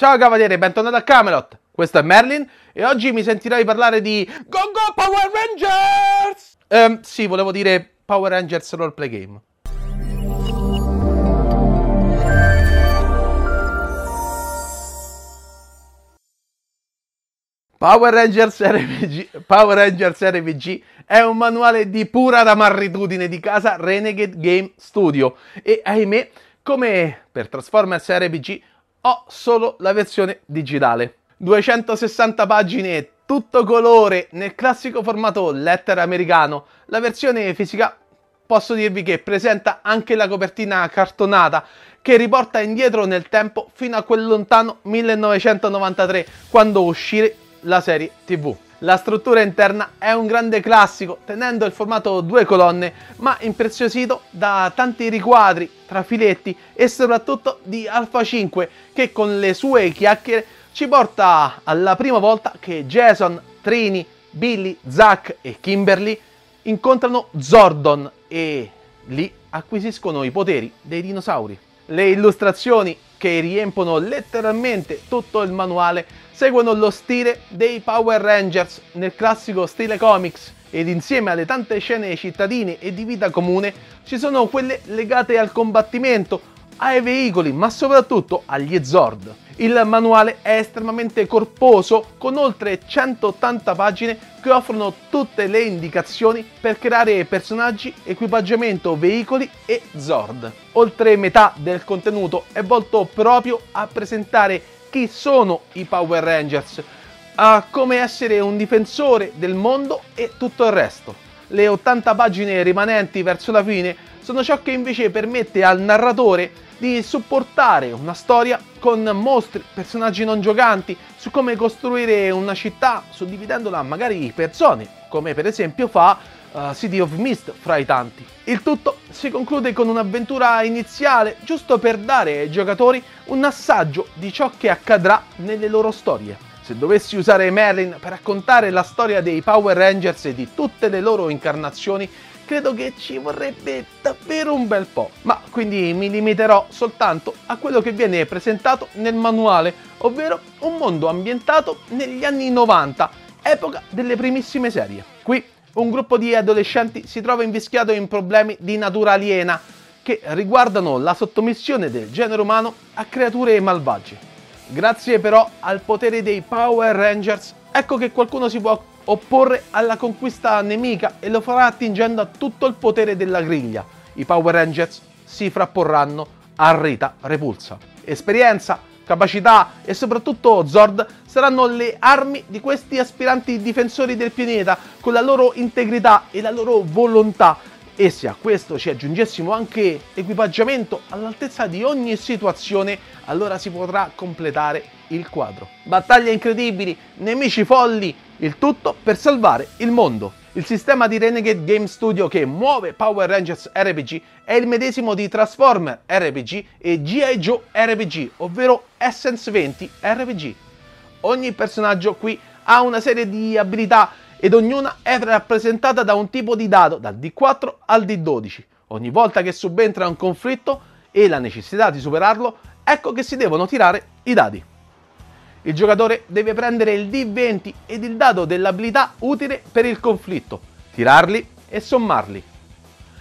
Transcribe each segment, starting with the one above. Ciao cavalieri, bentornati a Camelot, questo è Merlin e oggi mi sentirai parlare di Go Go Power Rangers! Sì, volevo dire Power Rangers Roleplay Game. Power Rangers RPG è un manuale di pura tamarritudine di casa Renegade Game Studio e ahimè, come per Transformers RPG, ho solo la versione digitale. 260 pagine, tutto colore, nel classico formato lettera americano. La versione fisica posso dirvi che presenta anche la copertina cartonata che riporta indietro nel tempo fino a quel lontano 1993, quando uscì la serie TV. La struttura interna è un grande classico, tenendo il formato 2 colonne, ma impreziosito da tanti riquadri, trafiletti e soprattutto di Alfa 5, che con le sue chiacchiere ci porta alla prima volta che Jason, Trini, Billy, Zack e Kimberly incontrano Zordon e lì acquisiscono i poteri dei dinosauri. Le illustrazioni, che riempiono letteralmente tutto il manuale, seguono lo stile dei Power Rangers nel classico stile comics, ed insieme alle tante scene cittadine e di vita comune ci sono quelle legate al combattimento, ai veicoli, ma soprattutto agli Zord. Il manuale è estremamente corposo, con oltre 180 pagine che offrono tutte le indicazioni per creare personaggi, equipaggiamento, veicoli e Zord. Oltre metà del contenuto è volto proprio a presentare chi sono i Power Rangers, a come essere un difensore del mondo e tutto il resto. Le 80 pagine rimanenti verso la fine sono ciò che invece permette al narratore di supportare una storia con mostri, personaggi non giocanti, su come costruire una città suddividendola magari in persone, come per esempio fa City of Mist fra i tanti. Il tutto si conclude con un'avventura iniziale, giusto per dare ai giocatori un assaggio di ciò che accadrà nelle loro storie. Se dovessi usare Merlin per raccontare la storia dei Power Rangers e di tutte le loro incarnazioni, credo che ci vorrebbe davvero un bel po', ma quindi mi limiterò soltanto a quello che viene presentato nel manuale, ovvero un mondo ambientato negli anni 90, epoca delle primissime serie. Qui un gruppo di adolescenti si trova invischiato in problemi di natura aliena che riguardano la sottomissione del genere umano a creature malvagie. Grazie però al potere dei Power Rangers, ecco che qualcuno si può opporre alla conquista nemica e lo farà attingendo a tutto il potere della griglia. I Power Rangers si frapporranno a Rita Repulsa. Esperienza, capacità e soprattutto Zord saranno le armi di questi aspiranti difensori del pianeta, con la loro integrità e la loro volontà, e se a questo ci aggiungessimo anche equipaggiamento all'altezza di ogni situazione, allora si potrà completare il quadro. Battaglie incredibili, nemici folli, il tutto per salvare il mondo. Il sistema di Renegade Game Studio che muove Power Rangers RPG è il medesimo di Transformers RPG e G.I. Joe RPG, ovvero Essence 20 RPG. Ogni personaggio qui ha una serie di abilità ed ognuna è rappresentata da un tipo di dado, dal D4 al D12. Ogni volta che subentra un conflitto e la necessità di superarlo, ecco che si devono tirare i dadi. Il giocatore deve prendere il D20 ed il dado dell'abilità utile per il conflitto, tirarli e sommarli.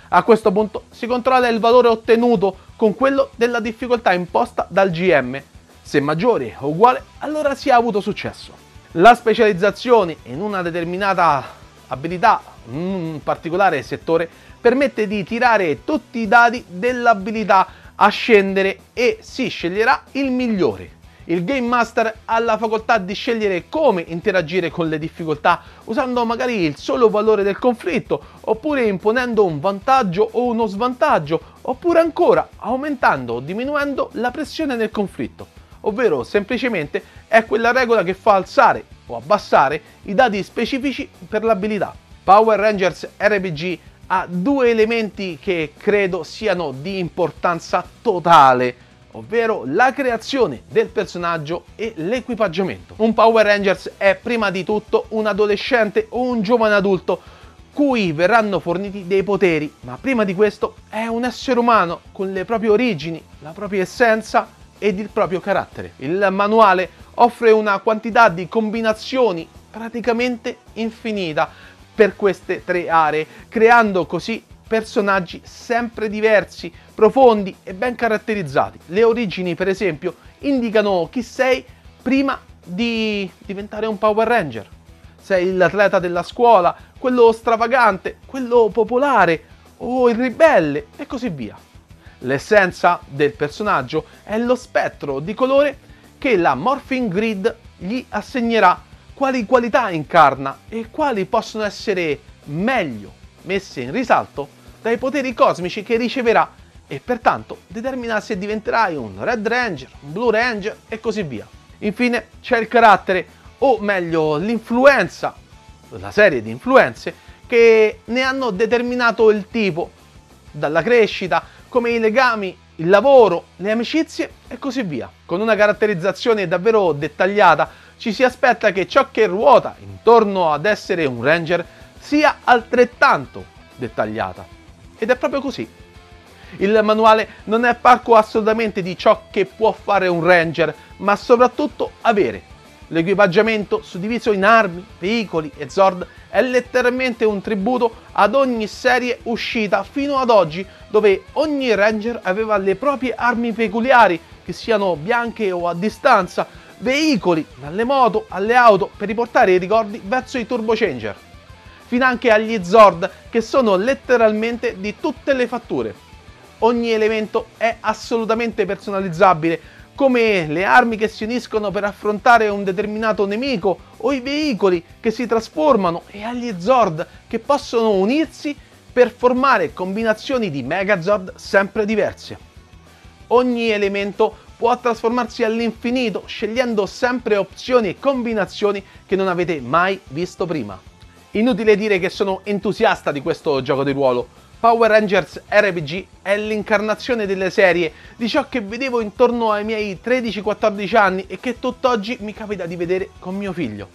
A questo punto si controlla il valore ottenuto con quello della difficoltà imposta dal GM. Se maggiore o uguale, allora si ha avuto successo. La specializzazione in una determinata abilità, in un particolare settore, permette di tirare tutti i dadi dell'abilità a scendere e si sceglierà il migliore. Il Game Master ha la facoltà di scegliere come interagire con le difficoltà, usando magari il solo valore del conflitto, oppure imponendo un vantaggio o uno svantaggio, oppure ancora aumentando o diminuendo la pressione del conflitto, ovvero semplicemente è quella regola che fa alzare o abbassare i dadi specifici per l'abilità. Power Rangers RPG ha 2 elementi che credo siano di importanza totale, ovvero la creazione del personaggio e l'equipaggiamento. Un Power Rangers è prima di tutto un adolescente o un giovane adulto cui verranno forniti dei poteri, ma prima di questo è un essere umano con le proprie origini, la propria essenza ed il proprio carattere. Il manuale offre una quantità di combinazioni praticamente infinita per queste tre aree, creando così personaggi sempre diversi, profondi e ben caratterizzati. Le origini, per esempio, indicano chi sei prima di diventare un Power Ranger. Sei l'atleta della scuola, quello stravagante, quello popolare o il ribelle e così via. L'essenza del personaggio è lo spettro di colore che la Morphing Grid gli assegnerà, quali qualità incarna e quali possono essere meglio messe in risalto dai poteri cosmici che riceverà, e pertanto determina se diventerai un Red Ranger, un Blue Ranger e così via. Infine c'è il carattere, o meglio l'influenza, una serie di influenze che ne hanno determinato il tipo, dalla crescita, come i legami, il lavoro, le amicizie e così via. Con una caratterizzazione davvero dettagliata ci si aspetta che ciò che ruota intorno ad essere un Ranger sia altrettanto dettagliata, ed è proprio così. Il manuale non è parco assolutamente di ciò che può fare un Ranger, ma soprattutto avere. L'equipaggiamento, suddiviso in armi, veicoli e Zord, è letteralmente un tributo ad ogni serie uscita fino ad oggi, dove ogni Ranger aveva le proprie armi peculiari, che siano bianche o a distanza, veicoli, dalle moto alle auto, per riportare i ricordi verso i Turbo Changer, fino anche agli Zord, che sono letteralmente di tutte le fatture. Ogni elemento è assolutamente personalizzabile, come le armi che si uniscono per affrontare un determinato nemico, o i veicoli che si trasformano, e agli Zord che possono unirsi per formare combinazioni di Megazord sempre diverse. Ogni elemento può trasformarsi all'infinito, scegliendo sempre opzioni e combinazioni che non avete mai visto prima. Inutile dire che sono entusiasta di questo gioco di ruolo. Power Rangers RPG è l'incarnazione delle serie, di ciò che vedevo intorno ai miei 13-14 anni e che tutt'oggi mi capita di vedere con mio figlio.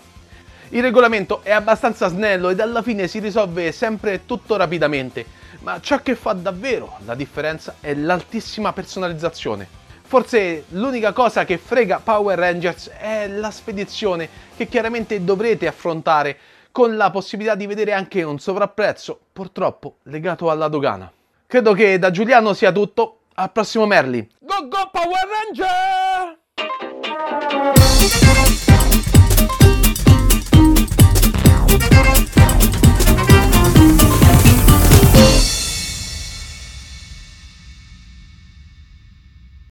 Il regolamento è abbastanza snello ed alla fine si risolve sempre tutto rapidamente, ma ciò che fa davvero la differenza è l'altissima personalizzazione. Forse l'unica cosa che frega Power Rangers è la spedizione, che chiaramente dovrete affrontare, con la possibilità di vedere anche un sovrapprezzo, purtroppo legato alla dogana. Credo che da Giuliano sia tutto, al prossimo Merli. Go go Power Ranger!